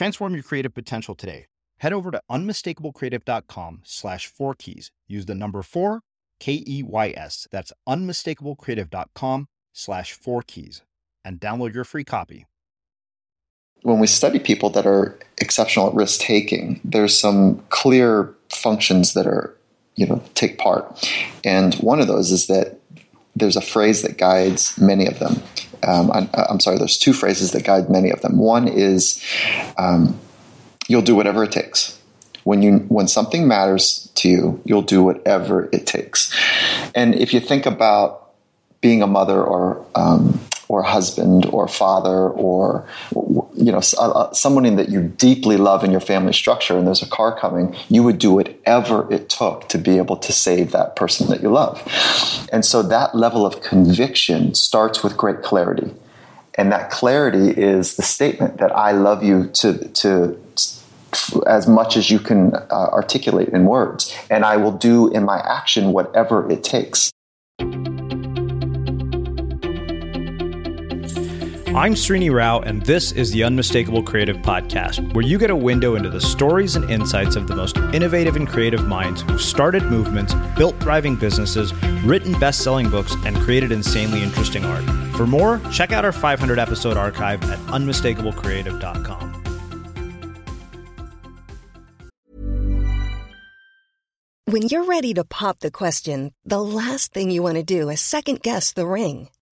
Transform your creative potential today. Head over to unmistakablecreative.com/4keys. Use the number 4, K-E-Y-S. That's unmistakablecreative.com/4keys and download your free copy. When we study people that are exceptional at risk taking, there's some clear functions that are, take part. And one of those is that there's a phrase that guides many of them. There's 2 phrases that guide many of them. One is, you'll do whatever it takes. When something matters to you, you'll do whatever it takes. And if you think about being a mother or a husband or father or, someone that you deeply love in your family structure, and there's a car coming, you would do whatever it took to be able to save that person that you love. And so that level of conviction starts with great clarity. And that clarity is the statement that I love you to as much as you can articulate in words. And I will do in my action whatever it takes. I'm Srini Rao, and this is the Unmistakable Creative Podcast, where you get a window into the stories and insights of the most innovative and creative minds who've started movements, built thriving businesses, written best-selling books, and created insanely interesting art. For more, check out our 500-episode archive at unmistakablecreative.com. When you're ready to pop the question, the last thing you want to do is second-guess the ring.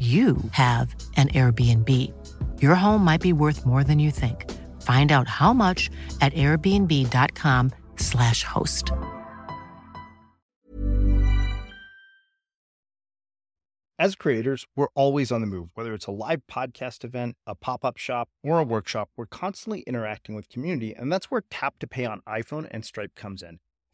you have an Airbnb. Your home might be worth more than you think. Find out how much at airbnb.com/host. As creators, we're always on the move. Whether it's a live podcast event, a pop-up shop, or a workshop, we're constantly interacting with community, and that's where Tap to Pay on iPhone and Stripe comes in.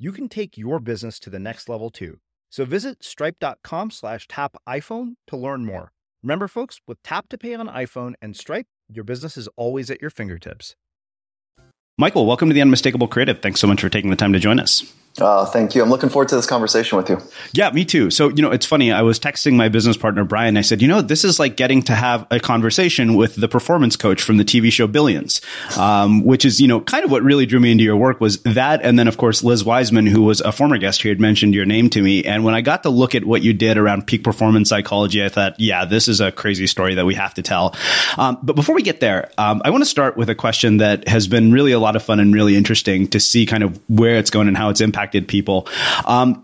you can take your business to the next level too. So visit stripe.com/tapiphone to learn more. Remember, folks, with Tap to Pay on iPhone and Stripe, your business is always at your fingertips. Michael, welcome to the Unmistakable Creative. Thanks so much for taking the time to join us. Thank you. I'm looking forward to this conversation with you. Yeah, me too. So, it's funny. I was texting my business partner, Brian. I said, this is like getting to have a conversation with the performance coach from the TV show Billions, which is, kind of what really drew me into your work was that. And then, of course, Liz Wiseman, who was a former guest here, had mentioned your name to me. And when I got to look at what you did around peak performance psychology, I thought, yeah, this is a crazy story that we have to tell. But before we get there, I want to start with a question that has been really a lot of fun and really interesting to see kind of where it's going and how it's impacting people.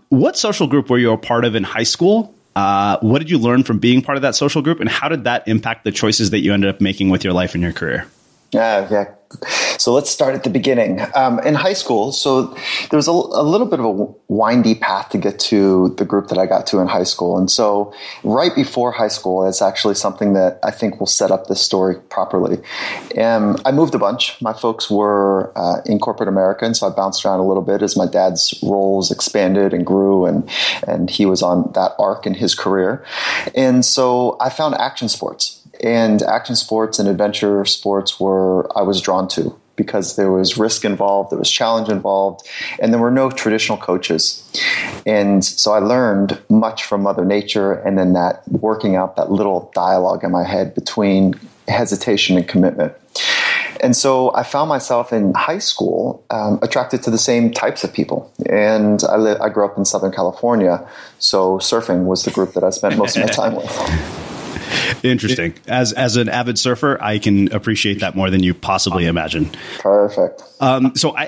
What social group were you a part of in high school? What did you learn from being part of that social group? And how did that impact the choices that you ended up making with your life and your career? Yeah. So let's start at the beginning. In high school, so there was a little bit of a windy path to get to the group that I got to in high school. And so right before high school, it's actually something that I think will set up this story properly. I moved a bunch. My folks were in corporate America, and so I bounced around a little bit as my dad's roles expanded and grew, and he was on that arc in his career. And so I found action sports. And action sports and adventure sports I was drawn to because there was risk involved, there was challenge involved, and there were no traditional coaches. And so I learned much from Mother Nature, and then that working out that little dialogue in my head between hesitation and commitment. And so I found myself in high school attracted to the same types of people. And I grew up in Southern California, so surfing was the group that I spent most of my time with. Interesting. As an avid surfer, I can appreciate that more than you possibly imagine. Perfect. So I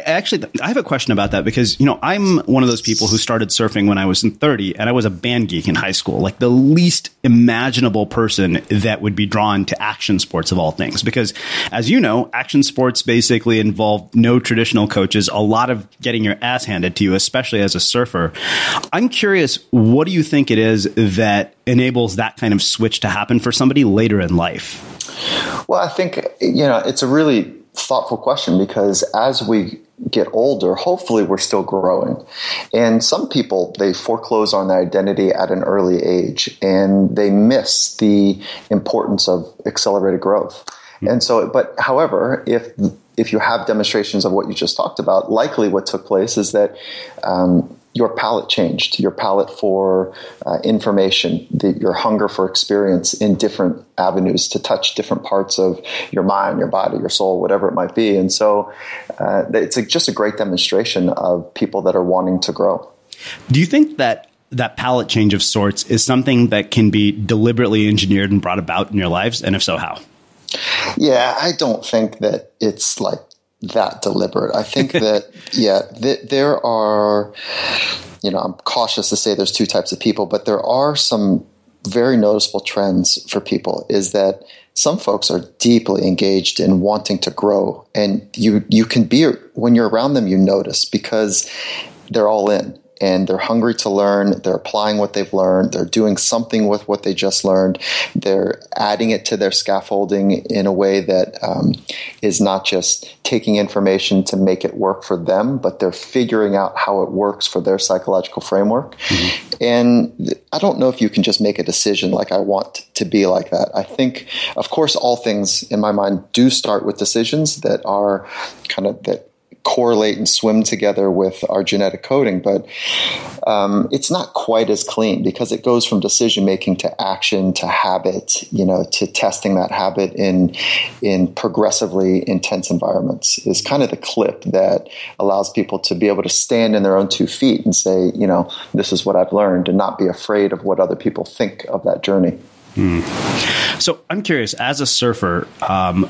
have a question about that because, I'm one of those people who started surfing when I was in 30, and I was a band geek in high school, like the least imaginable person that would be drawn to action sports of all things. Because as you know, action sports basically involve no traditional coaches, a lot of getting your ass handed to you, especially as a surfer. I'm curious, what do you think it is that enables that kind of switch to happen for somebody later in life? Well, I think, it's a really thoughtful question because as we get older, hopefully we're still growing. And some people, they foreclose on their identity at an early age and they miss the importance of accelerated growth. Mm-hmm. And so, but however, if you have demonstrations of what you just talked about, likely what took place is that, your palate changed, your palate for information, your hunger for experience in different avenues to touch different parts of your mind, your body, your soul, whatever it might be. And so it's just a great demonstration of people that are wanting to grow. Do you think that palate change of sorts is something that can be deliberately engineered and brought about in your lives? And if so, how? Yeah, I don't think that it's like that deliberate. I think that, there are, I'm cautious to say there's two types of people, but there are some very noticeable trends for people is that some folks are deeply engaged in wanting to grow. And you can be, when you're around them, you notice because they're all in. And they're hungry to learn. They're applying what they've learned. They're doing something with what they just learned. They're adding it to their scaffolding in a way that is not just taking information to make it work for them, but they're figuring out how it works for their psychological framework. Mm-hmm. And I don't know if you can just make a decision like I want to be like that. I think, of course, all things in my mind do start with decisions that are kind of that correlate and swim together with our genetic coding, but it's not quite as clean because it goes from decision making to action to habit, you know, to testing that habit in progressively intense environments is kind of the clip that allows people to be able to stand in their own 2 feet and say, you know, this is what I've learned, and not be afraid of what other people think of that journey. So I'm curious, as a surfer,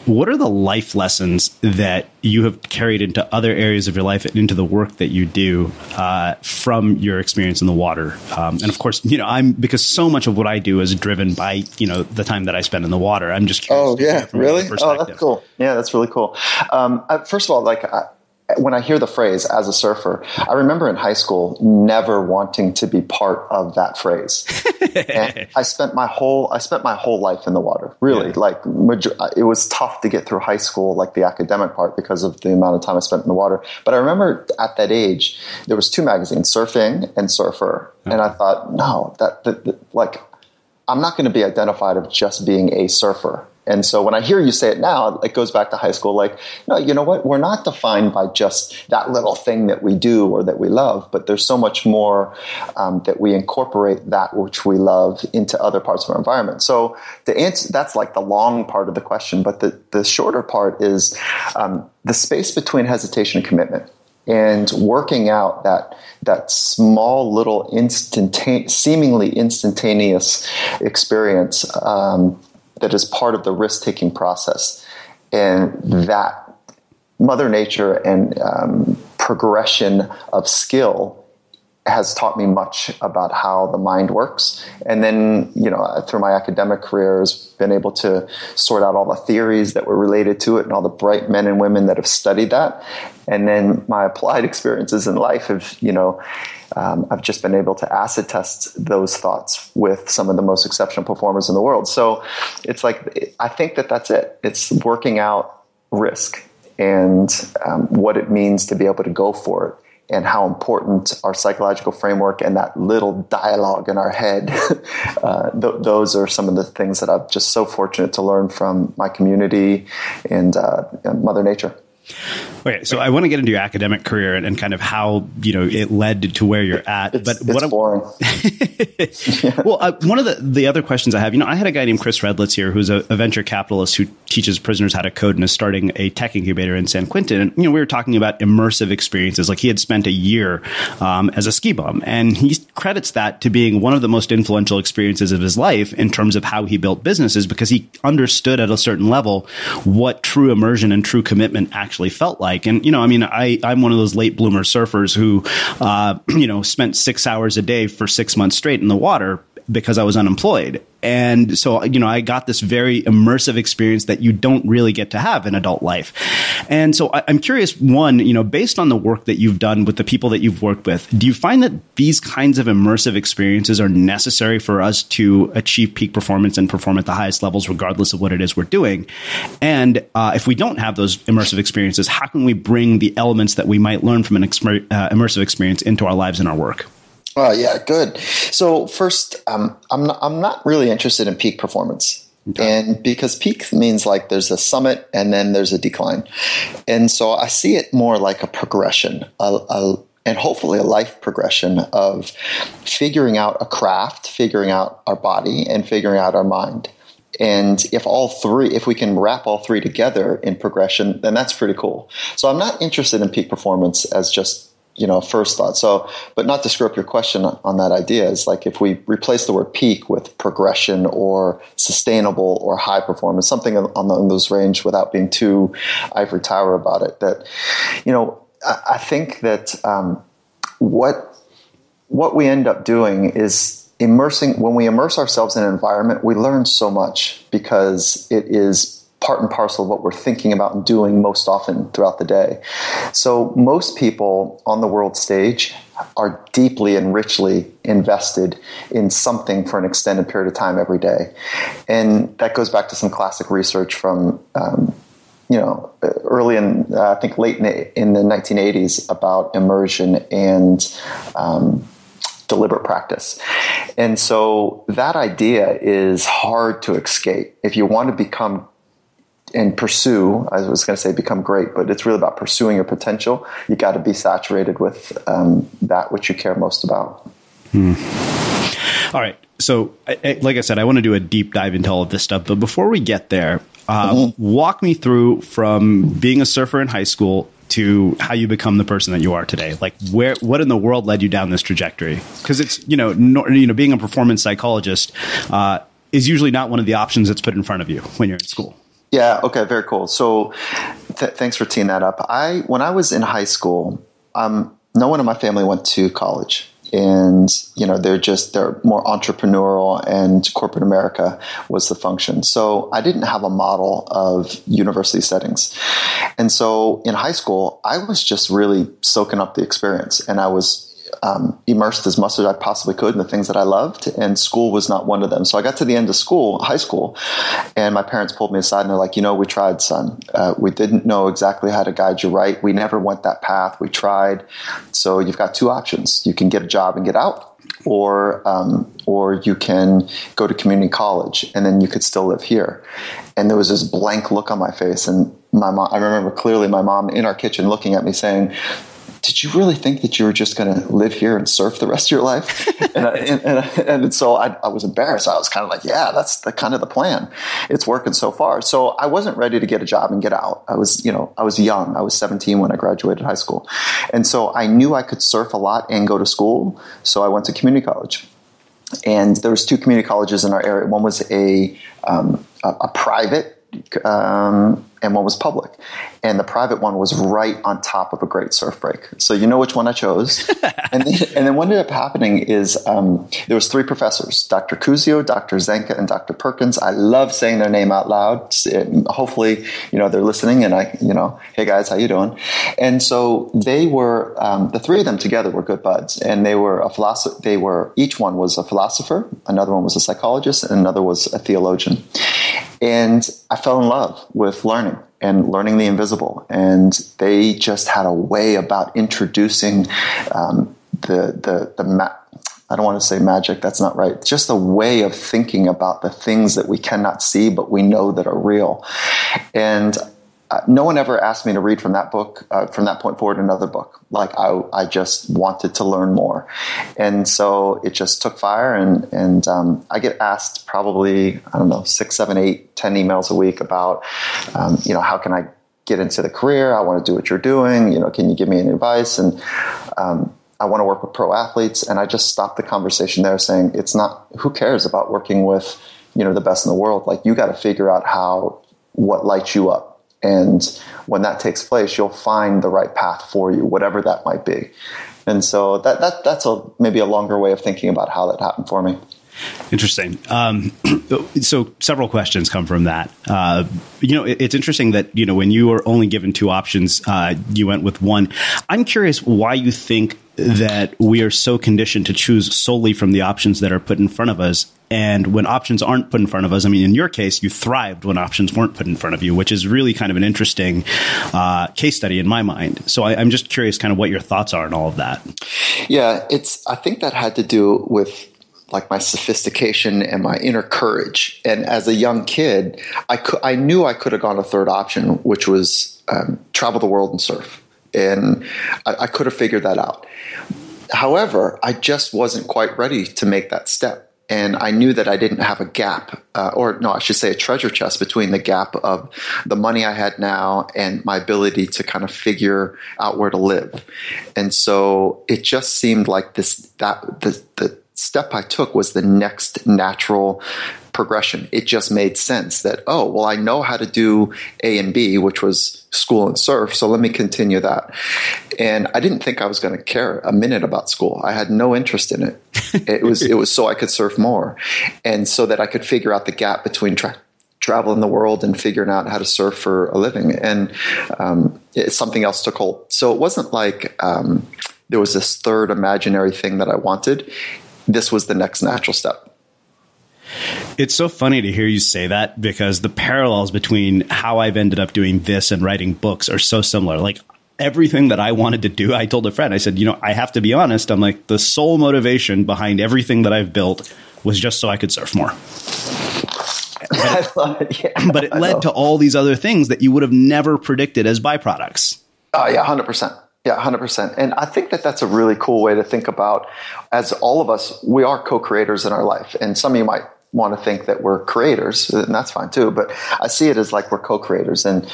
what are the life lessons that you have carried into other areas of your life and into the work that you do from your experience in the water? And of course, you know, because so much of what I do is driven by, you know, the time that I spend in the water. I'm just curious. Oh, yeah. Really? Oh, that's cool. Yeah, that's really cool. First of all, like, when I hear the phrase as a surfer, I remember in high school never wanting to be part of that phrase. And I spent my whole life in the water, really. Yeah. Like, it was tough to get through high school, like the academic part, because of the amount of time I spent in the water. But I remember at that age, there was 2 magazines, Surfing and Surfer. Mm-hmm. And I thought, no, like, I'm not going to be identified of just being a surfer. And so when I hear you say it now, it goes back to high school, like, no, you know what? We're not defined by just that little thing that we do or that we love, but there's so much more that we incorporate that which we love into other parts of our environment. So the answer, that's like the long part of the question, but the shorter part is the space between hesitation and commitment. And working out that small little seemingly instantaneous experience that is part of the risk-taking process, and that Mother Nature and progression of skill has taught me much about how the mind works. And then, you know, through my academic career, I've been able to sort out all the theories that were related to it and all the bright men and women that have studied that. And then my applied experiences in life have, you know, I've just been able to acid test those thoughts with some of the most exceptional performers in the world. So it's like, I think that's it. It's working out risk and what it means to be able to go for it, and how important our psychological framework and that little dialogue in our head, those are some of the things that I'm just so fortunate to learn from my community and Mother Nature. Okay, so I want to get into your academic career and kind of how, you know, it led to where you're at. Boring. Well, one of the other questions I have, you know, I had a guy named Chris Redlitz here, who's a venture capitalist who teaches prisoners how to code and is starting a tech incubator in San Quentin. And, you know, we were talking about immersive experiences. Like, he had spent a year as a ski bum, and he credits that to being one of the most influential experiences of his life in terms of how he built businesses, because he understood at a certain level what true immersion and true commitment actually felt like. And, you know, I mean, I'm one of those late bloomer surfers who, you know, spent 6 hours a day for 6 months straight in the water because I was unemployed. And so, you know, I got this very immersive experience that you don't really get to have in adult life. And so I'm curious, one, you know, based on the work that you've done with the people that you've worked with, do you find that these kinds of immersive experiences are necessary for us to achieve peak performance and perform at the highest levels, regardless of what it is we're doing? And if we don't have those immersive experiences, how can we bring the elements that we might learn from an immersive experience into our lives and our work? Oh, yeah. Good. So first, I'm not really interested in peak performance. Okay. And because peak means like there's a summit and then there's a decline. And so I see it more like a progression, and hopefully a life progression of figuring out a craft, figuring out our body, and figuring out our mind. And if we can wrap all three together in progression, then that's pretty cool. So I'm not interested in peak performance as just, you know, first thought. So, but not to screw up your question on that idea, is like if we replace the word peak with progression or sustainable or high performance, something on those range without being too ivory tower about it, that, you know, I think that what we end up doing is when we immerse ourselves in an environment, we learn so much because it is part and parcel of what we're thinking about and doing most often throughout the day. So most people on the world stage are deeply and richly invested in something for an extended period of time every day. And that goes back to some classic research from, you know, early in, I think late in the 1980s, about immersion and deliberate practice. And so that idea is hard to escape. If you want to become and pursue. I was going to say become great, but it's really about pursuing your potential. You got to be saturated with that which you care most about. All right. So like I said, I want to do a deep dive into all of this stuff. But before we get there, walk me through from being a surfer in high school to how you become the person that you are today. Like where, what in the world led you down this trajectory? Because it's, being a performance psychologist is usually not one of the options that's put in front of you when you're in school. Yeah. Okay. Very cool. So thanks for teeing that up. When I was in high school, no one in my family went to college. And, they're more entrepreneurial, and corporate America was the function. So I didn't have a model of university settings. And so in high school, I was just really soaking up the experience, and I was immersed as much as I possibly could in the things that I loved, and school was not one of them. So I got to the end of high school, and my parents pulled me aside and they're like, we tried, son. We didn't know exactly how to guide you right. We never went that path. We tried. So you've got two options. You can get a job and get out, or you can go to community college, and then you could still live here. And there was this blank look on my face. And my mom, I remember clearly my mom in our kitchen looking at me saying, "Did you really think that you were just going to live here and surf the rest of your life?" And so I was embarrassed. I was kind of like, yeah, that's the kind of the plan. It's working so far. So I wasn't ready to get a job and get out. I was young. I was 17 when I graduated high school. And so I knew I could surf a lot and go to school. So I went to community college. And there was two community colleges in our area. One was a private and one was public. And the private one was right on top of a great surf break. So you know which one I chose. and then what ended up happening is there was three professors, Dr. Cusio, Dr. Zenka, and Dr. Perkins. I love saying their name out loud. Hopefully, they're listening, and hey guys, how you doing? And so they were, the three of them together were good buds. And they were each one was a philosopher, another one was a psychologist, and another was a theologian. And I fell in love with learning and learning the invisible. And they just had a way about introducing I don't want to say magic, that's not right. Just a way of thinking about the things that we cannot see, but we know that are real. And no one ever asked me to read from that book, from that point forward, another book. Like I just wanted to learn more. And so it just took fire. And I get asked probably, 6, 7, 8, 10 emails a week about, how can I get into the career? I want to do what you're doing. Can you give me any advice? And, I want to work with pro athletes. And I just stopped the conversation there, saying, who cares about working with, the best in the world? Like, you got to figure out what lights you up. And when that takes place, you'll find the right path for you, whatever that might be. And so that's maybe a longer way of thinking about how that happened for me. Interesting. So several questions come from that. It's interesting that, when you were only given two options, you went with one. I'm curious why you think that we are so conditioned to choose solely from the options that are put in front of us. And when options aren't put in front of us, I mean, in your case, you thrived when options weren't put in front of you, which is really kind of an interesting case study in my mind. So I'm just curious kind of what your thoughts are on all of that. Yeah, I think that had to do with like my sophistication and my inner courage. And as a young kid, I knew I could have gone a third option, which was travel the world and surf. And I could have figured that out. However, I just wasn't quite ready to make that step. And I knew that I didn't have a gap, a treasure chest between the gap of the money I had now and my ability to kind of figure out where to live. And so it just seemed like the step I took was the next natural progression. It just made sense that, I know how to do A and B, which was school and surf, so let me continue that. And I didn't think I was going to care a minute about school. I had no interest in it. It was so I could surf more, and so that I could figure out the gap between traveling the world and figuring out how to surf for a living. And something else took hold. So it wasn't like there was this third imaginary thing that I wanted. This was the next natural step. It's so funny to hear you say that, because the parallels between how I've ended up doing this and writing books are so similar. Like, everything that I wanted to do, I told a friend, I said, I have to be honest. I'm like, the sole motivation behind everything that I've built was just so I could surf more. I love it. Yeah, but it led to all these other things that you would have never predicted as byproducts. Oh, yeah, 100%. Yeah, 100%. And I think that that's a really cool way to think about, as all of us, we are co-creators in our life. And some of you might want to think that we're creators, and that's fine too. But I see it as like we're co-creators. And,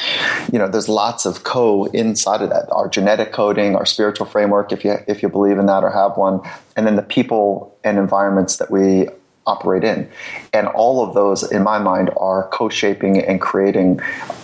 you know, there's lots of co inside of that, our genetic coding, our spiritual framework, if you believe in that or have one, and then the people and environments that we operate in. And all of those, in my mind, are co-shaping and creating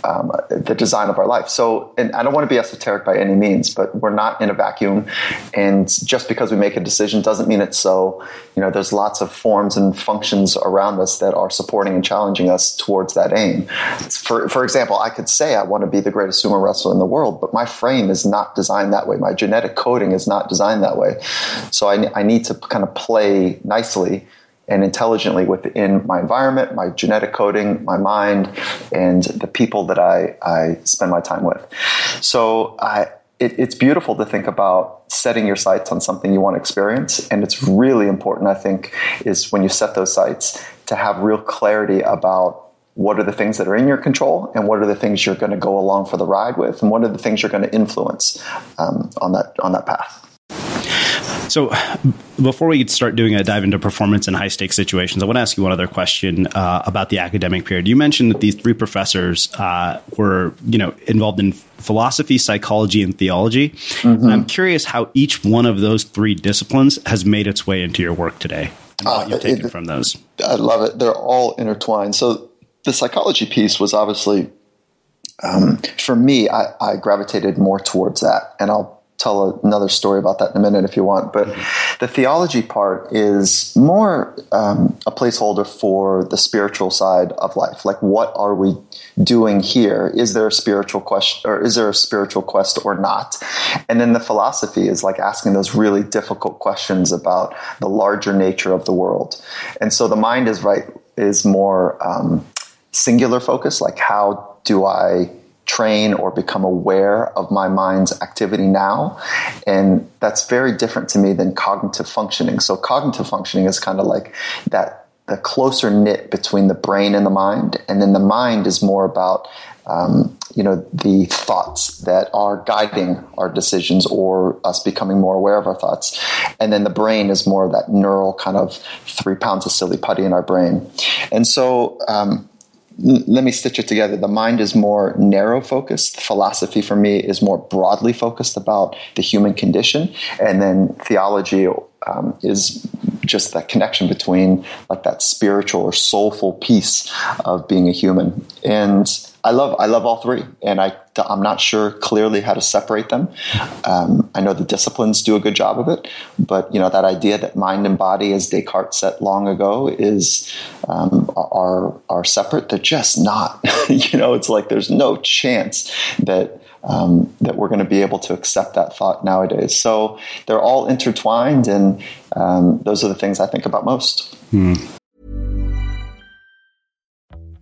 the design of our life. So, and I don't want to be esoteric by any means, but we're not in a vacuum. And just because we make a decision doesn't mean it's so. You know, there's lots of forms and functions around us that are supporting and challenging us towards that aim. For example, I could say I want to be the greatest sumo wrestler in the world, but my frame is not designed that way. My genetic coding is not designed that way. So I need to kind of play nicely and intelligently within my environment, my genetic coding, my mind, and the people that I spend my time with. So it's beautiful to think about setting your sights on something you want to experience. And it's really important, I think, is when you set those sights to have real clarity about what are the things that are in your control and what are the things you're going to go along for the ride with and what are the things you're going to influence on that path. So before we start doing a dive into performance and high-stakes situations, I want to ask you one other question about the academic period. You mentioned that these three professors were, you know, involved in philosophy, psychology, and theology. Mm-hmm. And I'm curious how each one of those three disciplines has made its way into your work today and what you've taken from those. I love it. They're all intertwined. So the psychology piece was obviously, for me, I gravitated more towards that. And I'll tell another story about that in a minute if you want. But the theology part is more a placeholder for the spiritual side of life. Like, what are we doing here? Is there a spiritual quest or not? And then the philosophy is like asking those really difficult questions about the larger nature of the world. And so the mind is more singular focused. Like, how do I train or become aware of my mind's activity now? And that's very different to me than cognitive functioning. So cognitive functioning is kind of like that, the closer knit between the brain and the mind. And then the mind is more about the thoughts that are guiding our decisions or us becoming more aware of our thoughts. And then the brain is more of that neural kind of 3 pounds of silly putty in our brain. And so, let me stitch it together. The mind is more narrow focused. Philosophy for me is more broadly focused about the human condition. And then theology is just that connection between like that spiritual or soulful piece of being a human. And I love all three, and I'm not sure clearly how to separate them. I know the disciplines do a good job of it, but you know that idea that mind and body, as Descartes said long ago, is are separate. They're just not. You know, it's like there's no chance that we're going to be able to accept that thought nowadays. So they're all intertwined, and those are the things I think about most.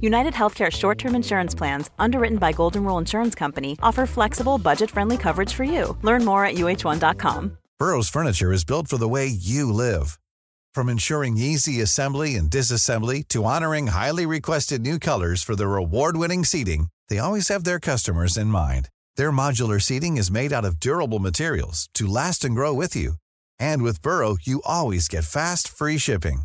United Healthcare short-term insurance plans, underwritten by Golden Rule Insurance Company, offer flexible, budget-friendly coverage for you. Learn more at uh1.com. Burrow's furniture is built for the way you live. From ensuring easy assembly and disassembly to honoring highly requested new colors for their award-winning seating, they always have their customers in mind. Their modular seating is made out of durable materials to last and grow with you. And with Burrow, you always get fast, free shipping.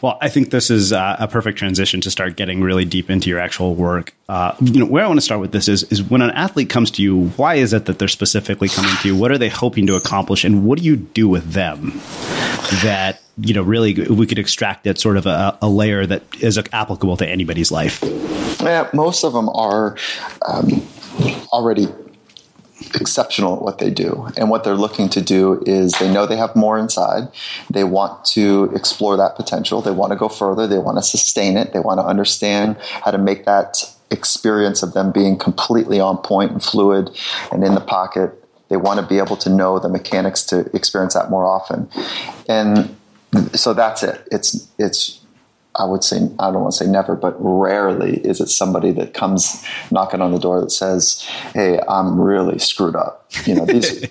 Well, I think this is a perfect transition to start getting really deep into your actual work. Where I want to start with this is when an athlete comes to you, why is it that they're specifically coming to you? What are they hoping to accomplish? And what do you do with them that, really we could extract that sort of a layer that is applicable to anybody's life? Yeah, most of them are already exceptional at what they do. And what they're looking to do is they know they have more inside. They want to explore that potential. They want to go further. They want to sustain it. They want to understand how to make that experience of them being completely on point and fluid and in the pocket. They want to be able to know the mechanics to experience that more often. And so that's it. It's I would say, I don't want to say never, but rarely is it somebody that comes knocking on the door that says, "Hey, I'm really screwed up."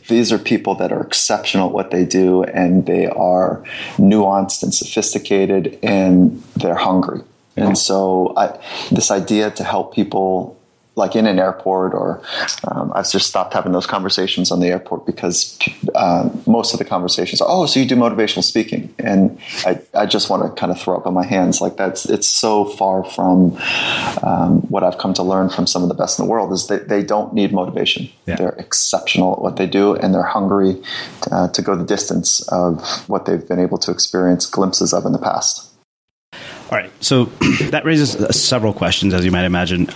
These are people that are exceptional at what they do, and they are nuanced and sophisticated, and they're hungry. Yeah. And so this idea to help people, like in an airport, or I've just stopped having those conversations on the airport because most of the conversations are, "Oh, so you do motivational speaking." And I just want to kind of throw up on my hands. Like it's so far from what I've come to learn from some of the best in the world is that they don't need motivation. Yeah. They're exceptional at what they do, and they're hungry to go the distance of what they've been able to experience glimpses of in the past. All right. So that raises several questions, as you might imagine.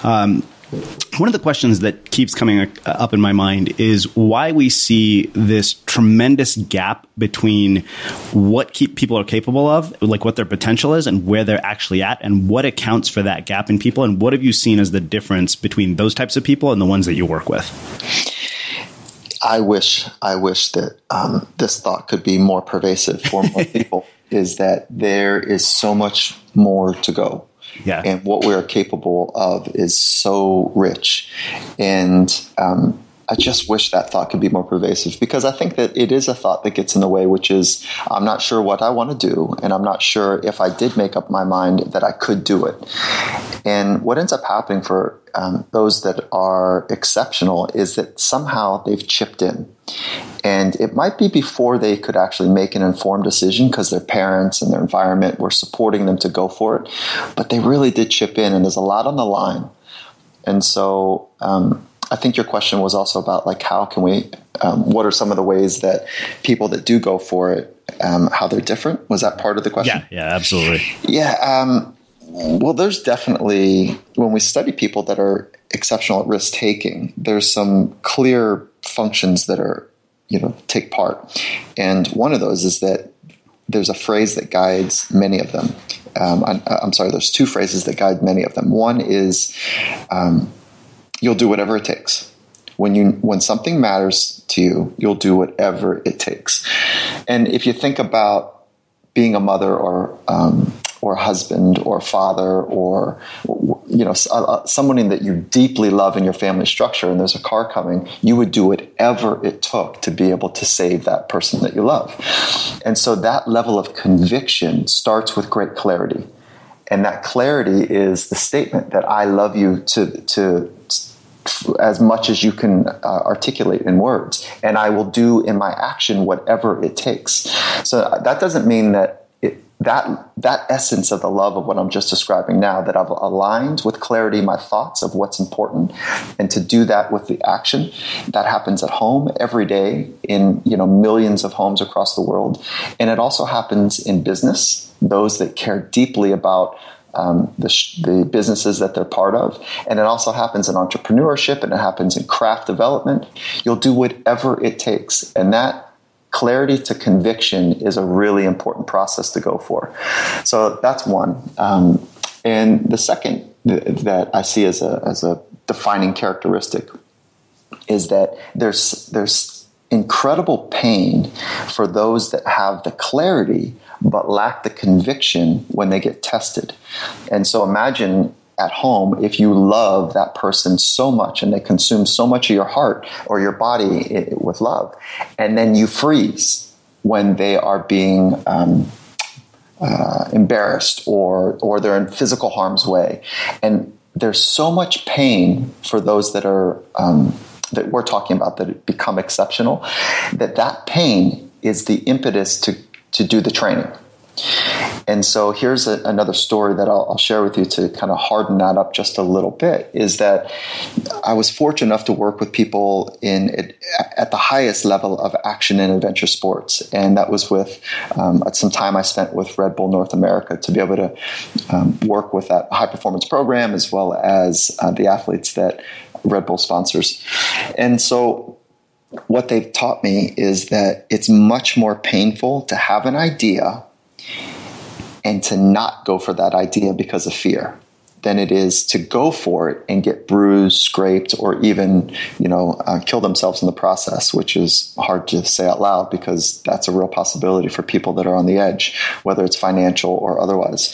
One of the questions that keeps coming up in my mind is why we see this tremendous gap between what people are capable of, like what their potential is, and where they're actually at, and what accounts for that gap in people. And what have you seen as the difference between those types of people and the ones that you work with? I wish that this thought could be more pervasive for more people, is that there is so much more to go. Yeah. And what we're capable of is so rich. And I just wish that thought could be more pervasive, because I think that it is a thought that gets in the way, which is, I'm not sure what I want to do. And I'm not sure if I did make up my mind that I could do it. And what ends up happening for those that are exceptional is that somehow they've chipped in. And it might be before they could actually make an informed decision, because their parents and their environment were supporting them to go for it. But they really did chip in, and there's a lot on the line. And so I think your question was also about, like, how can we what are some of the ways that people that do go for it, how they're different? Was that part of the question? Yeah, absolutely. Yeah. Well, there's definitely, when we study people that are exceptional at risk-taking, there's some clear functions that are, take part. And one of those is that there's a phrase that guides many of them. There's two phrases that guide many of them. One is, you'll do whatever it takes. When something matters to you, you'll do whatever it takes. And if you think about being a mother or husband or father or, you know, someone that you deeply love in your family structure, and there's a car coming, you would do whatever it took to be able to save that person that you love. And so that level of conviction starts with great clarity. And that clarity is the statement that I love you to as much as you can articulate in words. And I will do in my action whatever it takes. So that doesn't mean that that essence of the love of what I'm just describing now, that I've aligned with clarity my thoughts of what's important, and to do that with the action, that happens at home every day in, you know, millions of homes across the world. And it also happens in business, those that care deeply about the businesses that they're part of. And it also happens in entrepreneurship, and it happens in craft development. You'll do whatever it takes. And that clarity to conviction is a really important process to go for. So that's one. And the second that I see as a defining characteristic is that there's incredible pain for those that have the clarity but lack the conviction when they get tested. And so imagine at home, if you love that person so much and they consume so much of your heart or your body with love, and then you freeze when they are being embarrassed or they're in physical harm's way. And there's so much pain for those that are that we're talking about that become exceptional, that pain is the impetus to do the training. And so here's another story that I'll share with you to kind of harden that up just a little bit, is that I was fortunate enough to work with people at the highest level of action and adventure sports. And that was with at some time I spent with Red Bull North America to be able to work with that high-performance program as well as the athletes that Red Bull sponsors. And so what they've taught me is that it's much more painful to have an idea and to not go for that idea because of fear than it is to go for it and get bruised, scraped, or even, kill themselves in the process, which is hard to say out loud because that's a real possibility for people that are on the edge, whether it's financial or otherwise.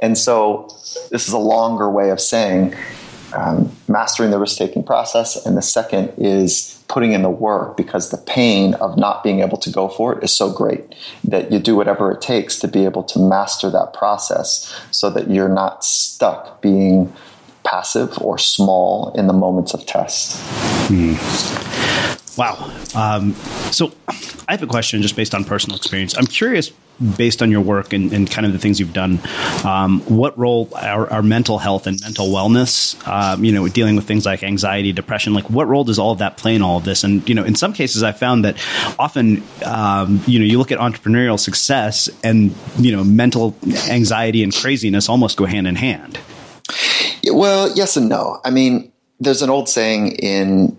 And so this is a longer way of saying mastering the risk-taking process. And the second is putting in the work, because the pain of not being able to go for it is so great that you do whatever it takes to be able to master that process so that you're not stuck being passive or small in the moments of test. Wow. So I have a question just based on personal experience. I'm curious, based on your work and kind of the things you've done, what role our mental health and mental wellness, dealing with things like anxiety, depression, like what role does all of that play in all of this? And, in some cases I found that often, you look at entrepreneurial success and, mental anxiety and craziness almost go hand in hand. Well, yes and no. I mean, there's an old saying in,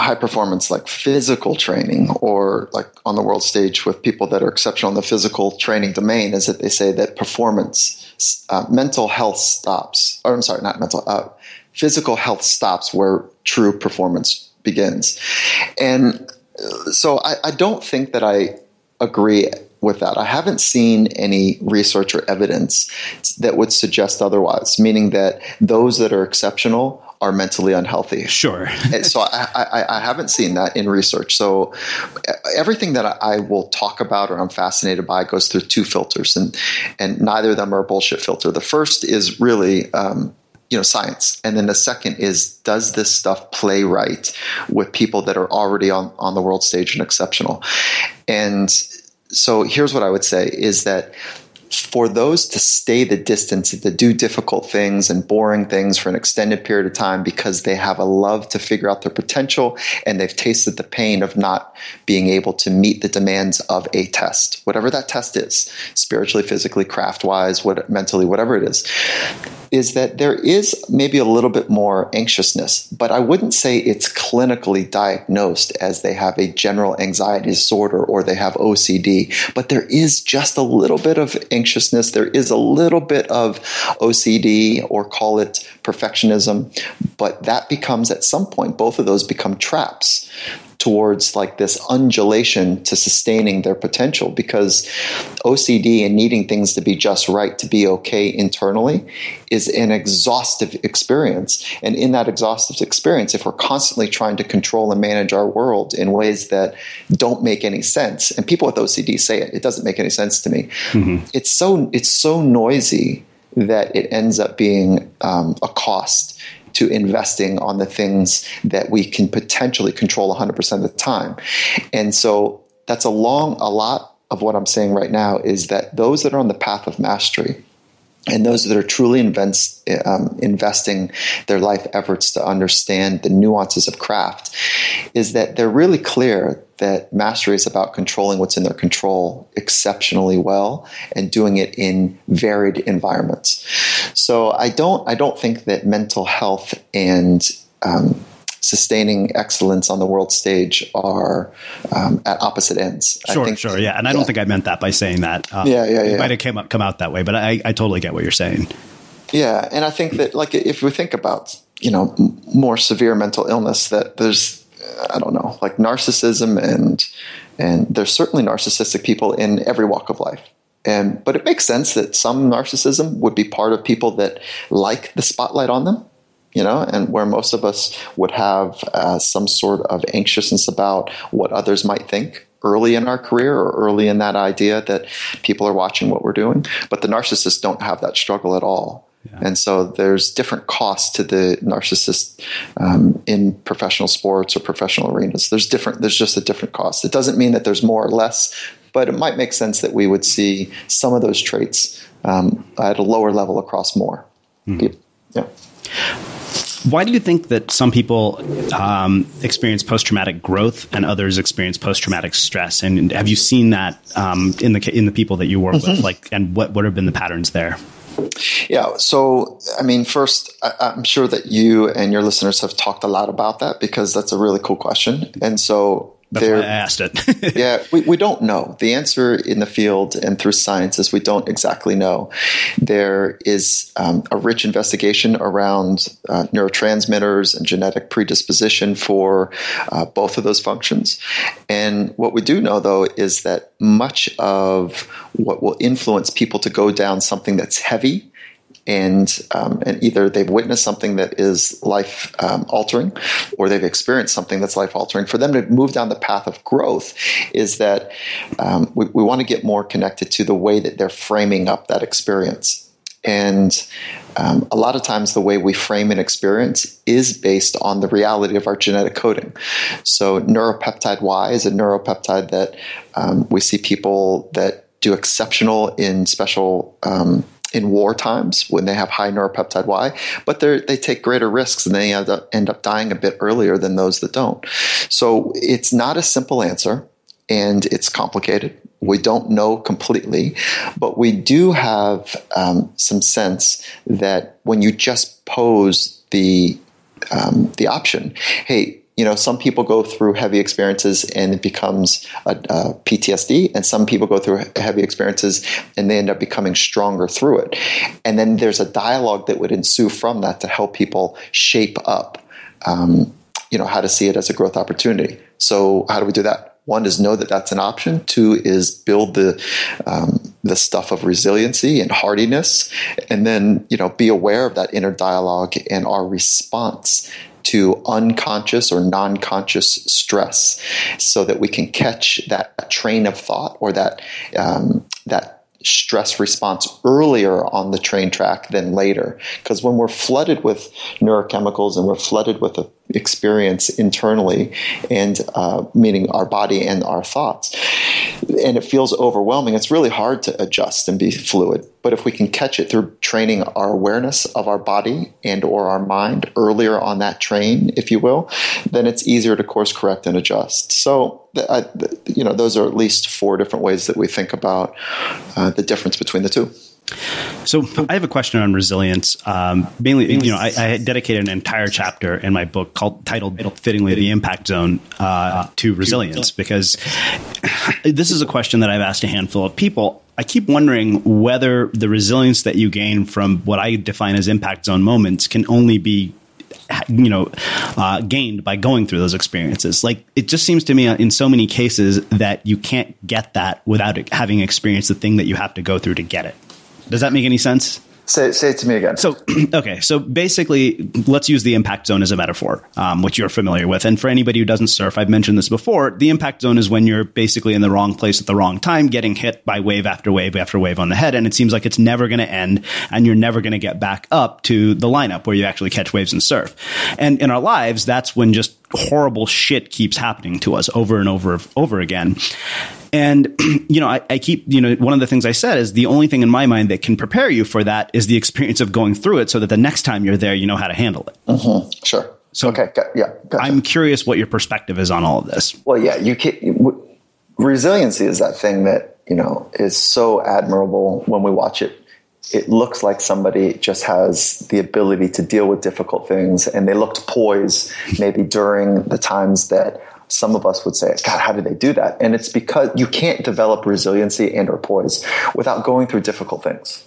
high performance, like physical training, or like on the world stage with people that are exceptional in the physical training domain, is that they say that physical health stops where true performance begins. And so I don't think that I agree with that. I haven't seen any research or evidence that would suggest otherwise, meaning that those that are exceptional are mentally unhealthy. Sure. So I haven't seen that in research. So everything that I will talk about or I'm fascinated by goes through two filters, and neither of them are a bullshit filter. The first is really, science. And then the second is, does this stuff play right with people that are already on the world stage and exceptional? And so here's what I would say is that for those to stay the distance and to do difficult things and boring things for an extended period of time because they have a love to figure out their potential and they've tasted the pain of not being able to meet the demands of a test, whatever that test is, spiritually, physically, craft-wise, mentally, whatever it is, is that there is maybe a little bit more anxiousness, but I wouldn't say it's clinically diagnosed as they have a general anxiety disorder or they have OCD, but there is just a little bit of anxiousness. There is a little bit of OCD, or call it perfectionism, but that becomes, at some point, both of those become traps towards like this undulation to sustaining their potential, because OCD and needing things to be just right, to be okay internally, is an exhaustive experience. And in that exhaustive experience, if we're constantly trying to control and manage our world in ways that don't make any sense, and people with OCD say it doesn't make any sense to me. Mm-hmm. It's so noisy that it ends up being a cost to investing on the things that we can potentially control 100% of the time. And so that's a lot of what I'm saying right now is that those that are on the path of mastery and those that are truly investing their life efforts to understand the nuances of craft, is that they're really clear that mastery is about controlling what's in their control exceptionally well and doing it in varied environments. So I don't think that mental health and sustaining excellence on the world stage are at opposite ends. Sure. Yeah. And I don't think I meant that by saying that. It might have come out that way, but I totally get what you're saying. Yeah. And I think that, like, if we think about, more severe mental illness, that there's, like, narcissism and there's certainly narcissistic people in every walk of life. But it makes sense that some narcissism would be part of people that like the spotlight on them, and where most of us would have some sort of anxiousness about what others might think early in our career, or early in that idea that people are watching what we're doing. But the narcissists don't have that struggle at all. Yeah. And so there's different costs to the narcissist in professional sports or professional arenas. There's just a different cost. It doesn't mean that there's more or less, but it might make sense that we would see some of those traits at a lower level across more people. Yeah. Why do you think that some people experience post-traumatic growth and others experience post-traumatic stress? And have you seen that in the people that you work with? Like, and what have been the patterns there? Yeah. So, first, I'm sure that you and your listeners have talked a lot about that, because that's a really cool question. And so that's why I asked it. Yeah. We don't know. The answer in the field and through science is we don't exactly know. There is a rich investigation around neurotransmitters and genetic predisposition for both of those functions. And what we do know, though, is that much of what will influence people to go down something that's heavy, and either they've witnessed something that is life-altering, or they've experienced something that's life-altering, for them to move down the path of growth, is that we want to get more connected to the way that they're framing up that experience. And a lot of times the way we frame an experience is based on the reality of our genetic coding. So neuropeptide Y is a neuropeptide that we see people that do exceptional in special in war times, when they have high neuropeptide Y, but they take greater risks and they end up dying a bit earlier than those that don't. So it's not a simple answer, and it's complicated. We don't know completely, but we do have some sense that when you just pose the option, hey, some people go through heavy experiences and it becomes a PTSD, and some people go through heavy experiences and they end up becoming stronger through it. And then there's a dialogue that would ensue from that to help people shape up, how to see it as a growth opportunity. So how do we do that? One is know that that's an option. Two is build the stuff of resiliency and hardiness, and then be aware of that inner dialogue and our response to unconscious or non-conscious stress, so that we can catch that train of thought or that stress response earlier on the train track than later. Because when we're flooded with neurochemicals and we're flooded with an experience internally, and meaning our body and our thoughts, and it feels overwhelming, it's really hard to adjust and be fluid. But if we can catch it through training our awareness of our body and or our mind earlier on that train, if you will, then it's easier to course correct and adjust. So, those are at least 4 different ways that we think about the difference between the two. So I have a question on resilience. Mainly, you know, I dedicated an entire chapter in my book titled fittingly The Impact Zone to resilience, because this is a question that I've asked a handful of people. I keep wondering whether the resilience that you gain from what I define as impact zone moments can only be, you know, gained by going through those experiences. Like, it just seems to me in so many cases that you can't get that without having experienced the thing that you have to go through to get it. Does that make any sense? Say it to me again. So basically, let's use the impact zone as a metaphor, which you're familiar with. And for anybody who doesn't surf, I've mentioned this before, the impact zone is when you're basically in the wrong place at the wrong time, getting hit by wave after wave after wave on the head. And it seems like it's never going to end, and you're never going to get back up to the lineup where you actually catch waves and surf. And in our lives, that's when just horrible shit keeps happening to us over and over again. And, you know, I keep, you know, one of the things I said is the only thing in my mind that can prepare you for that is the experience of going through it, so that the next time you're there, you know how to handle it. Mm-hmm. Sure. So, okay. Yeah. Gotcha. I'm curious what your perspective is on all of this. Well, yeah, you can't, resiliency is that thing that, you know, is so admirable when we watch it. It looks like somebody just has the ability to deal with difficult things, and they looked poised maybe during the times that some of us would say, God, how did they do that? And it's because you can't develop resiliency and or poise without going through difficult things.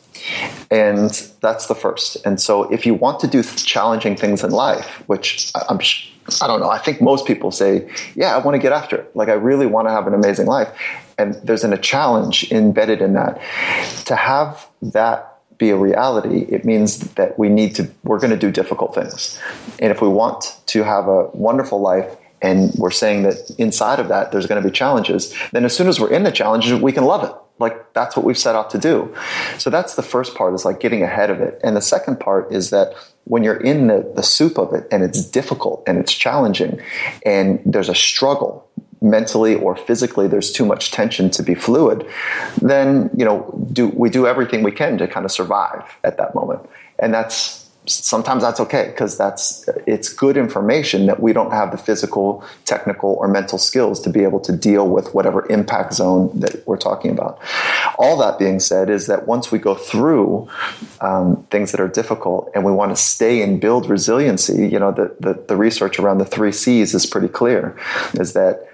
And that's the first. And so if you want to do challenging things in life, which I don't know, I think most people say, yeah, I want to get after it. Like, I really want to have an amazing life. And there's a challenge embedded in that. To have that be a reality, it means that we're going to do difficult things. And if we want to have a wonderful life, and we're saying that inside of that, there's going to be challenges, then as soon as we're in the challenges, we can love it. Like, that's what we've set out to do. So that's the first part, is like getting ahead of it. And the second part is that when you're in the soup of it, and it's difficult and it's challenging, and there's a struggle mentally or physically, there's too much tension to be fluid, then, you know, we do everything we can to kind of survive at that moment. And sometimes that's okay, because it's good information that we don't have the physical, technical, or mental skills to be able to deal with whatever impact zone that we're talking about. All that being said is that once we go through things that are difficult, and we want to stay and build resiliency, you know, the research around the 3 C's is pretty clear, is that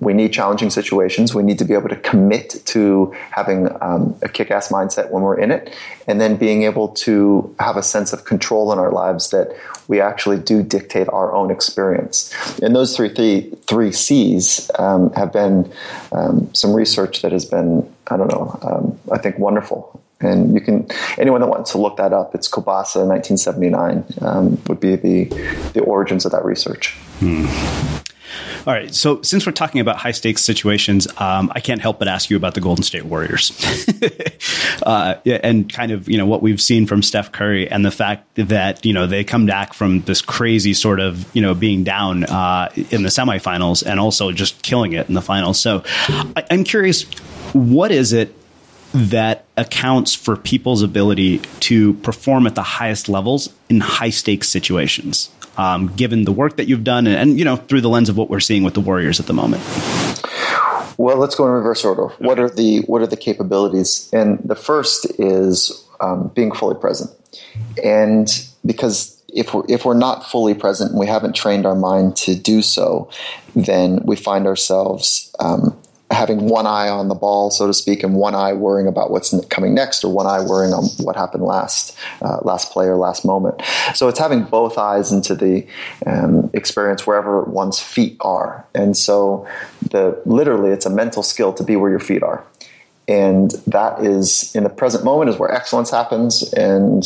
we need challenging situations. We need to be able to commit to having a kick-ass mindset when we're in it, and then being able to have a sense of control in our lives that we actually do dictate our own experience. And those three C's have been some research that has been, I think, wonderful. And you can, anyone that wants to look that up, it's Kielbasa, 1979, would be the origins of that research. All right. So since we're talking about high stakes situations, I can't help but ask you about the Golden State Warriors and kind of, you know, what we've seen from Steph Curry, and the fact that, you know, they come back from this crazy sort of, you know, being down in the semifinals, and also just killing it in the finals. So I'm curious, what is it that accounts for people's ability to perform at the highest levels in high stakes situations? Given the work that you've done and, you know, through the lens of what we're seeing with the Warriors at the moment? Well, let's go in reverse order. Okay. What are the capabilities? And the first is being fully present. And because if we're not fully present and we haven't trained our mind to do so, then we find ourselves having one eye on the ball, so to speak, and one eye worrying about what's coming next, or one eye worrying on what happened last play or last moment. So it's having both eyes into the experience wherever one's feet are. And so literally it's a mental skill to be where your feet are. And that is, in the present moment, is where excellence happens. And,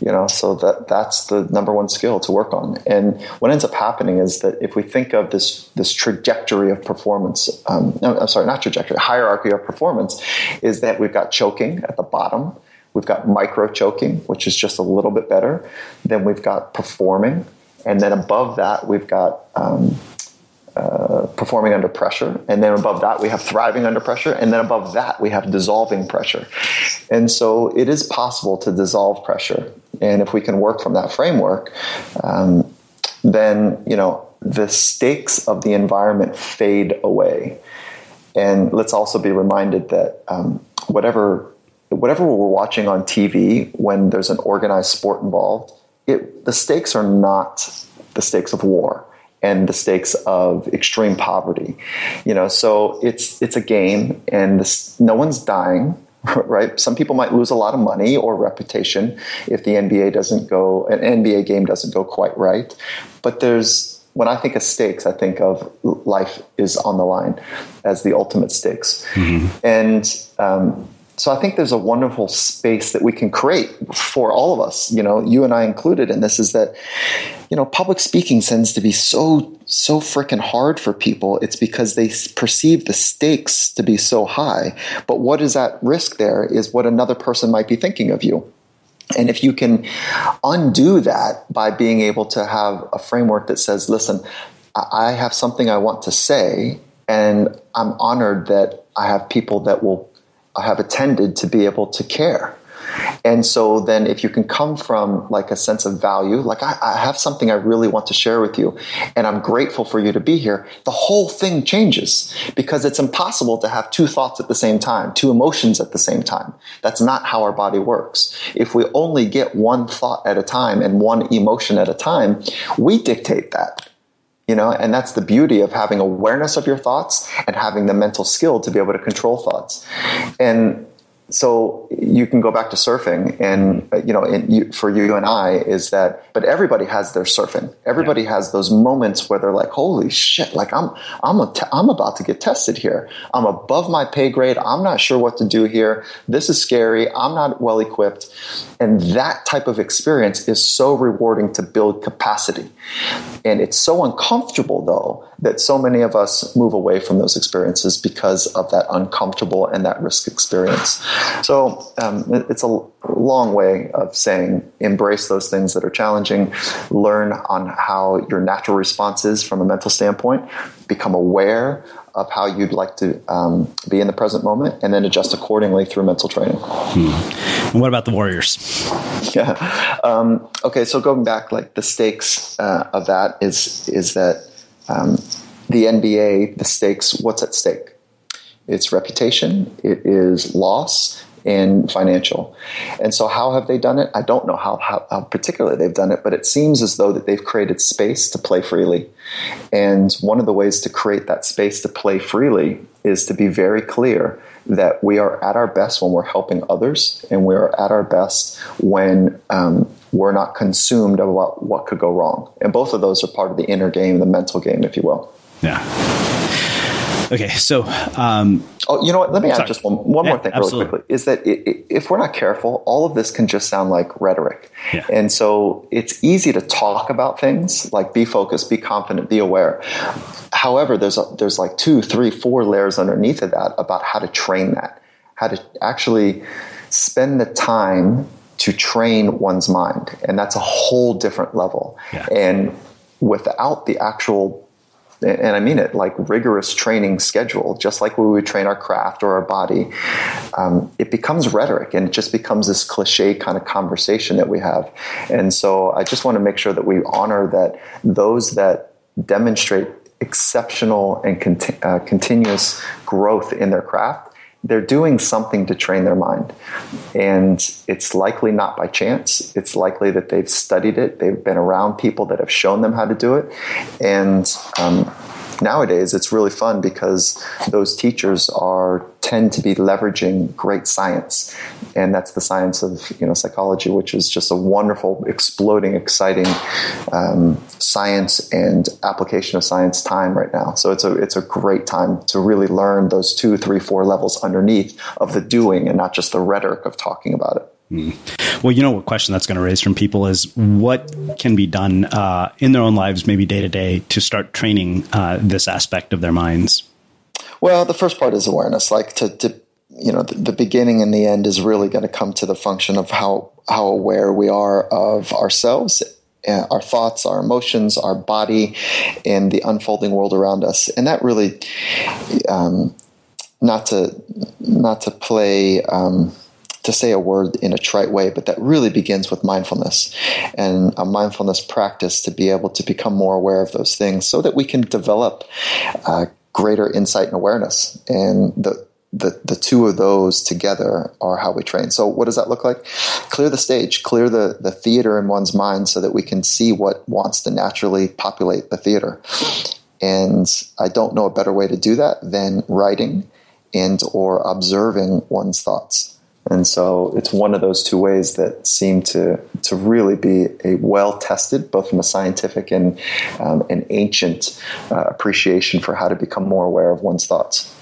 you know, so that's the number one skill to work on. And what ends up happening is that if we think of this trajectory of performance, hierarchy of performance, is that we've got choking at the bottom. We've got micro choking, which is just a little bit better. Then we've got performing. And then above that, we've got performing under pressure, and then above that we have thriving under pressure, and then above that we have dissolving pressure. And so it is possible to dissolve pressure, and if we can work from that framework, then, you know, the stakes of the environment fade away. And let's also be reminded that whatever whatever we're watching on TV, when there's an organized sport involved, the stakes are not the stakes of war and the stakes of extreme poverty. You know, so it's a game, and no one's dying, right? Some people might lose a lot of money or reputation if the NBA an NBA game doesn't go quite right. But when I think of stakes, I think of life is on the line as the ultimate stakes. Mm-hmm. And so I think there's a wonderful space that we can create for all of us, you know, you and I included in this, is that, you know, public speaking tends to be so freaking hard for people. It's because they perceive the stakes to be so high. But what is at risk there is what another person might be thinking of you. And if you can undo that by being able to have a framework that says, listen, I have something I want to say, and I'm honored that I have people that have attended to be able to care. And so then if you can come from like a sense of value, like I have something I really want to share with you, and I'm grateful for you to be here, the whole thing changes, because it's impossible to have two thoughts at the same time, two emotions at the same time. That's not how our body works. If we only get one thought at a time and one emotion at a time, we dictate that. You know, and that's the beauty of having awareness of your thoughts and having the mental skill to be able to control thoughts. And so you can go back to surfing, and, you know, for you and I is that, but everybody has their surfing. Everybody has those moments where they're like, holy shit, like I'm about to get tested here. I'm above my pay grade. I'm not sure what to do here. This is scary. I'm not well equipped. And that type of experience is so rewarding to build capacity. And it's so uncomfortable, though, that so many of us move away from those experiences because of that uncomfortable and that risk experience. So it's a long way of saying embrace those things that are challenging, learn on how your natural response is from a mental standpoint, become aware of how you'd like to be in the present moment, and then adjust accordingly through mental training. And what about the warriors? Yeah. Okay. So going back, like the stakes of that is that the NBA, the stakes, what's at stake? It's reputation, it is loss, and financial. And so how have they done it? I don't know how particularly they've done it, but it seems as though that they've created space to play freely. And one of the ways to create that space to play freely is to be very clear that we are at our best when we're helping others, and we are at our best when we're not consumed about what could go wrong. And both of those are part of the inner game, the mental game, if you will. Yeah. Okay, so... you know what? Let me add just one more thing absolutely. Really quickly, is that if we're not careful, all of this can just sound like rhetoric. Yeah. And so it's easy to talk about things like be focused, be confident, be aware. However, there's like 2, 3, 4 layers underneath of that about how to train that, how to actually spend the time to train one's mind. And that's a whole different level. Yeah. And without the actual... and I mean it, like rigorous training schedule, just like we would train our craft or our body, it becomes rhetoric, and it just becomes this cliche kind of conversation that we have. And so I just want to make sure that we honor that those that demonstrate exceptional and continuous growth in their craft, they're doing something to train their mind. And it's likely not by chance. It's likely that they've studied it. They've been around people that have shown them how to do it. And nowadays, it's really fun because those teachers tend to be leveraging great science. And that's the science of, you know, psychology, which is just a wonderful, exploding, exciting science and application of science time right now. So it's a great time to really learn those 2, 3, 4 levels underneath of the doing, and not just the rhetoric of talking about it. Well, you know what question that's going to raise from people is what can be done in their own lives, maybe day to day, to start training this aspect of their minds? Well, the first part is awareness. Like the beginning and the end is really going to come to the function of how aware we are of ourselves, our thoughts, our emotions, our body, and the unfolding world around us. And that really, not to play. To say a word in a trite way, but that really begins with mindfulness and a mindfulness practice to be able to become more aware of those things so that we can develop greater insight and awareness. And the the two of those together are how we train. So what does that look like? Clear the stage, clear the theater in one's mind so that we can see what wants to naturally populate the theater. And I don't know a better way to do that than writing and or observing one's thoughts. And so it's one of those two ways that seem to really be a well-tested, both from a scientific and an ancient appreciation for how to become more aware of one's thoughts.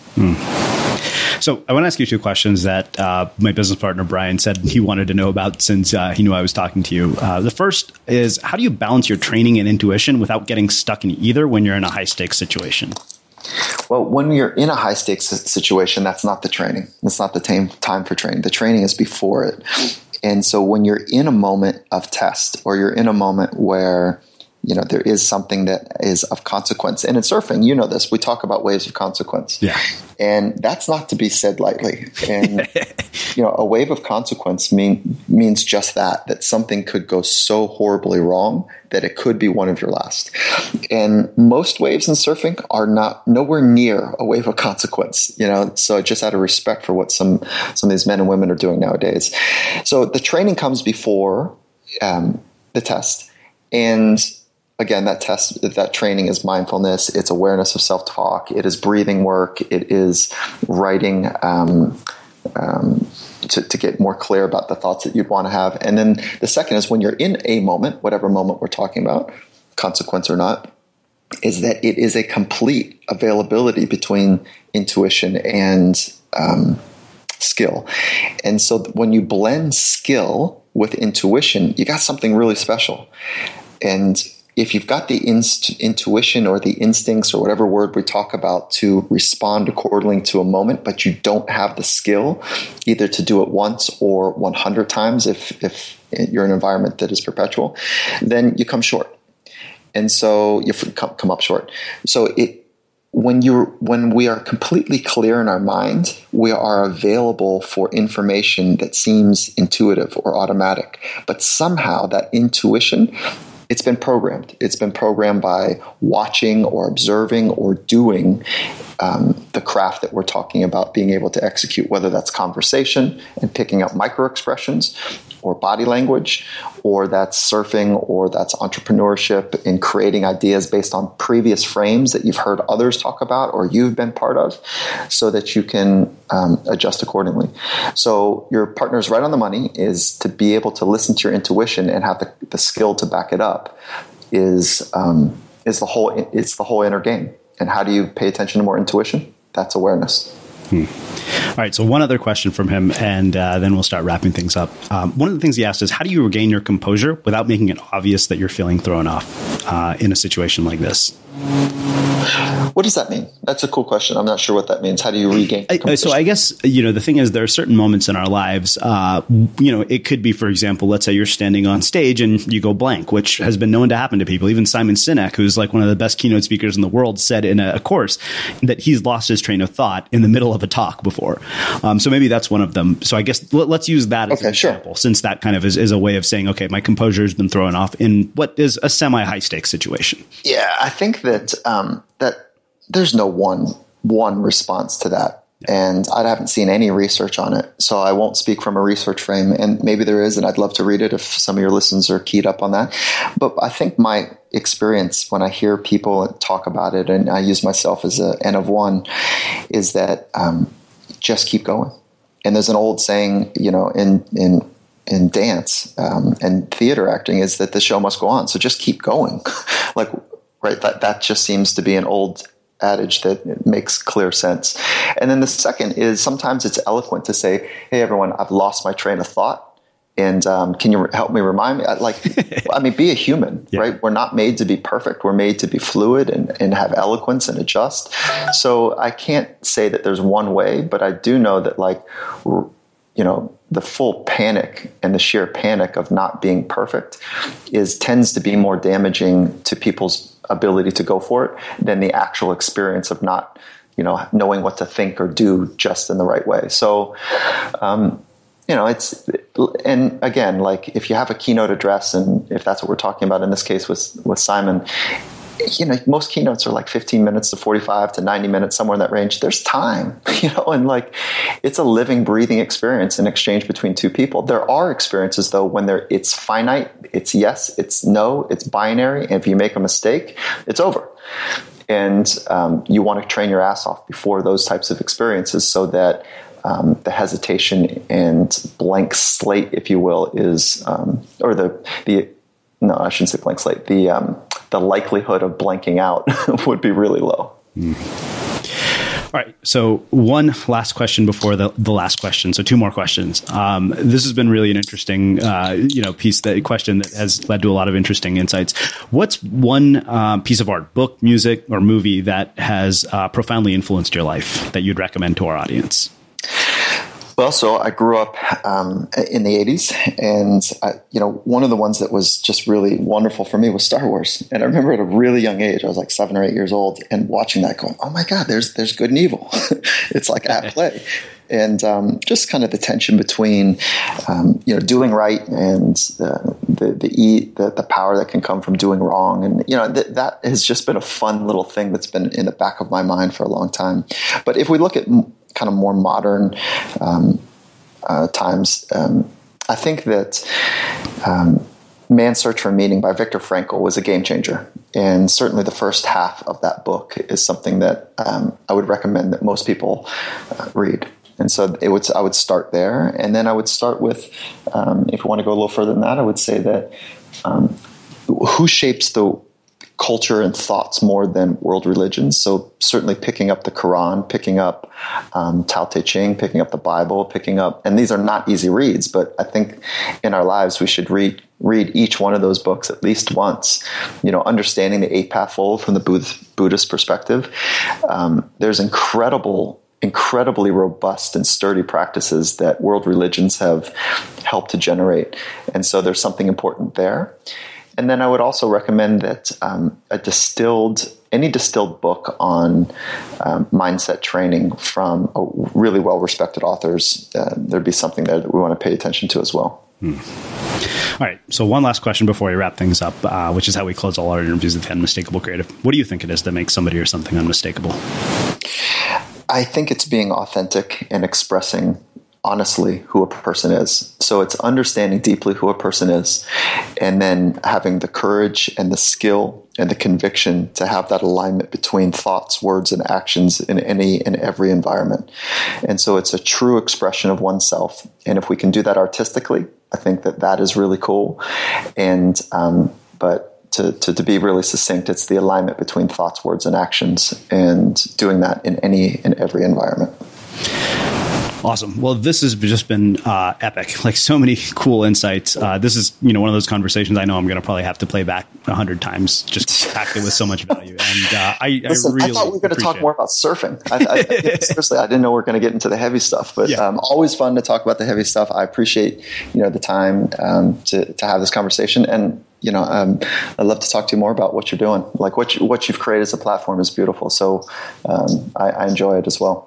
So I want to ask you two questions that my business partner, Brian, said he wanted to know about since he knew I was talking to you. The first is, how do you balance your training and intuition without getting stuck in either when you're in a high-stakes situation? Well, when you're in a high-stakes situation, that's not the training. It's not the time for training. The training is before it. And so when you're in a moment of test, or you're in a moment where there is something that is of consequence. And in surfing, you know this, we talk about waves of consequence. Yeah. And that's not to be said lightly. And, a wave of consequence means just that something could go so horribly wrong that it could be one of your last. And most waves in surfing are nowhere near a wave of consequence, so just out of respect for what some of these men and women are doing nowadays. So the training comes before the test. And again, that training is mindfulness. It's awareness of self-talk. It is breathing work. It is writing to get more clear about the thoughts that you'd want to have. And then the second is when you're in a moment, whatever moment we're talking about, consequence or not, is that it is a complete availability between intuition and skill. And so when you blend skill with intuition, you got something really special. And if you've got the intuition or the instincts or whatever word we talk about to respond accordingly to a moment, but you don't have the skill either to do it once or 100 times if you're in an environment that is perpetual, then you come short. And so you come up short. So when we are completely clear in our mind, we are available for information that seems intuitive or automatic. But somehow that intuition, it's been programmed. It's been programmed by watching or observing or doing the craft that we're talking about being able to execute, whether that's conversation and picking up micro expressions or body language, or that's surfing, or that's entrepreneurship and creating ideas based on previous frames that you've heard others talk about or you've been part of so that you can adjust accordingly. So your partner's right on the money is to be able to listen to your intuition and have the skill to back it up is the whole inner game. And how do you pay attention to more intuition? That's awareness. All right. So one other question from him, and then we'll start wrapping things up. One of the things he asked is, how do you regain your composure without making it obvious that you're feeling thrown off in a situation like this? What does that mean? That's a cool question. I'm not sure what that means. How do you regain composure? So I guess, the thing is, there are certain moments in our lives, it could be, for example, let's say you're standing on stage and you go blank, which has been known to happen to people. Even Simon Sinek, who's like one of the best keynote speakers in the world, said in a course that he's lost his train of thought in the middle of a talk before. So maybe that's one of them. So I guess let's use that as an example, since that kind of is a way of saying, okay, my composure has been thrown off in what is a semi-high stakes situation. Yeah, I think that that there's no one response to that. And I haven't seen any research on it, so I won't speak from a research frame. And maybe there is, and I'd love to read it if some of your listeners are keyed up on that. But I think my experience when I hear people talk about it, and I use myself as an N of one, is that just keep going. And there's an old saying, in dance and theater acting, is that the show must go on. So just keep going. Right? That just seems to be an old adage that makes clear sense. And then the second is, sometimes it's eloquent to say, hey, everyone, I've lost my train of thought. And can you help me remind me? Be a human, right? We're not made to be perfect. We're made to be fluid and have eloquence and adjust. So I can't say that there's one way, but I do know that the full panic and the sheer panic of not being perfect tends to be more damaging to people's ability to go for it than the actual experience of not, knowing what to think or do just in the right way. So, and again, if you have a keynote address, and if that's what we're talking about in this case with Simon, you know, most keynotes are like 15 minutes to 45 to 90 minutes, somewhere in that range. There's time, you know, and like it's a living, breathing experience in exchange between two people. There are experiences, though, when it's finite, it's yes, it's no, it's binary. And if you make a mistake, it's over. And you want to train your ass off before those types of experiences so that the hesitation and blank slate, if you will, is or the no, I shouldn't say blank slate. The likelihood of blanking out would be really low. All right. So one last question before the last question. So two more questions. This has been really an interesting, question that has led to a lot of interesting insights. What's one piece of art, book, music, or movie that has profoundly influenced your life that you'd recommend to our audience? Well, so I grew up in the 80s, and one of the ones that was just really wonderful for me was Star Wars. And I remember at a really young age, I was like 7 or 8 years old, and watching that, going, "Oh my God, there's good and evil." It's like at play, and just kind of the tension between doing right and the power that can come from doing wrong, and that has just been a fun little thing that's been in the back of my mind for a long time. But if we look at kind of more modern times, I think that Man's Search for Meaning by Viktor Frankl was a game changer. And certainly the first half of that book is something that I would recommend that most people read. And so I would start there. And then I would start with, if you want to go a little further than that, I would say that who shapes the culture and thoughts more than world religions. So certainly picking up the Quran, picking up Tao Te Ching, picking up the Bible, and these are not easy reads, but I think in our lives we should read each one of those books at least once. Understanding the Eight Pathfold from the Buddhist perspective. There's incredibly robust and sturdy practices that world religions have helped to generate. And so there's something important there. And then I would also recommend that any distilled book on mindset training from a really well-respected authors, there'd be something there that we want to pay attention to as well. All right. So one last question before we wrap things up, which is how we close all our interviews with Unmistakable Creative. What do you think it is that makes somebody or something unmistakable? I think it's being authentic and expressing honestly who a person is. So it's understanding deeply who a person is, and then having the courage and the skill and the conviction to have that alignment between thoughts, words, and actions in any and every environment. And so it's a true expression of oneself. And if we can do that artistically, I think that is really cool. And but to be really succinct, it's the alignment between thoughts, words, and actions, and doing that in any and every environment. Awesome. Well, this has just been epic, like so many cool insights. This is, one of those conversations I know I'm going to probably have to play back 100 times, just packed it with so much value. And I thought we were going to talk more about surfing. Seriously, I didn't know we were going to get into the heavy stuff, but always fun to talk about the heavy stuff. I appreciate, the time to have this conversation. And I'd love to talk to you more about what you're doing. Like what you've created as a platform is beautiful. So I enjoy it as well.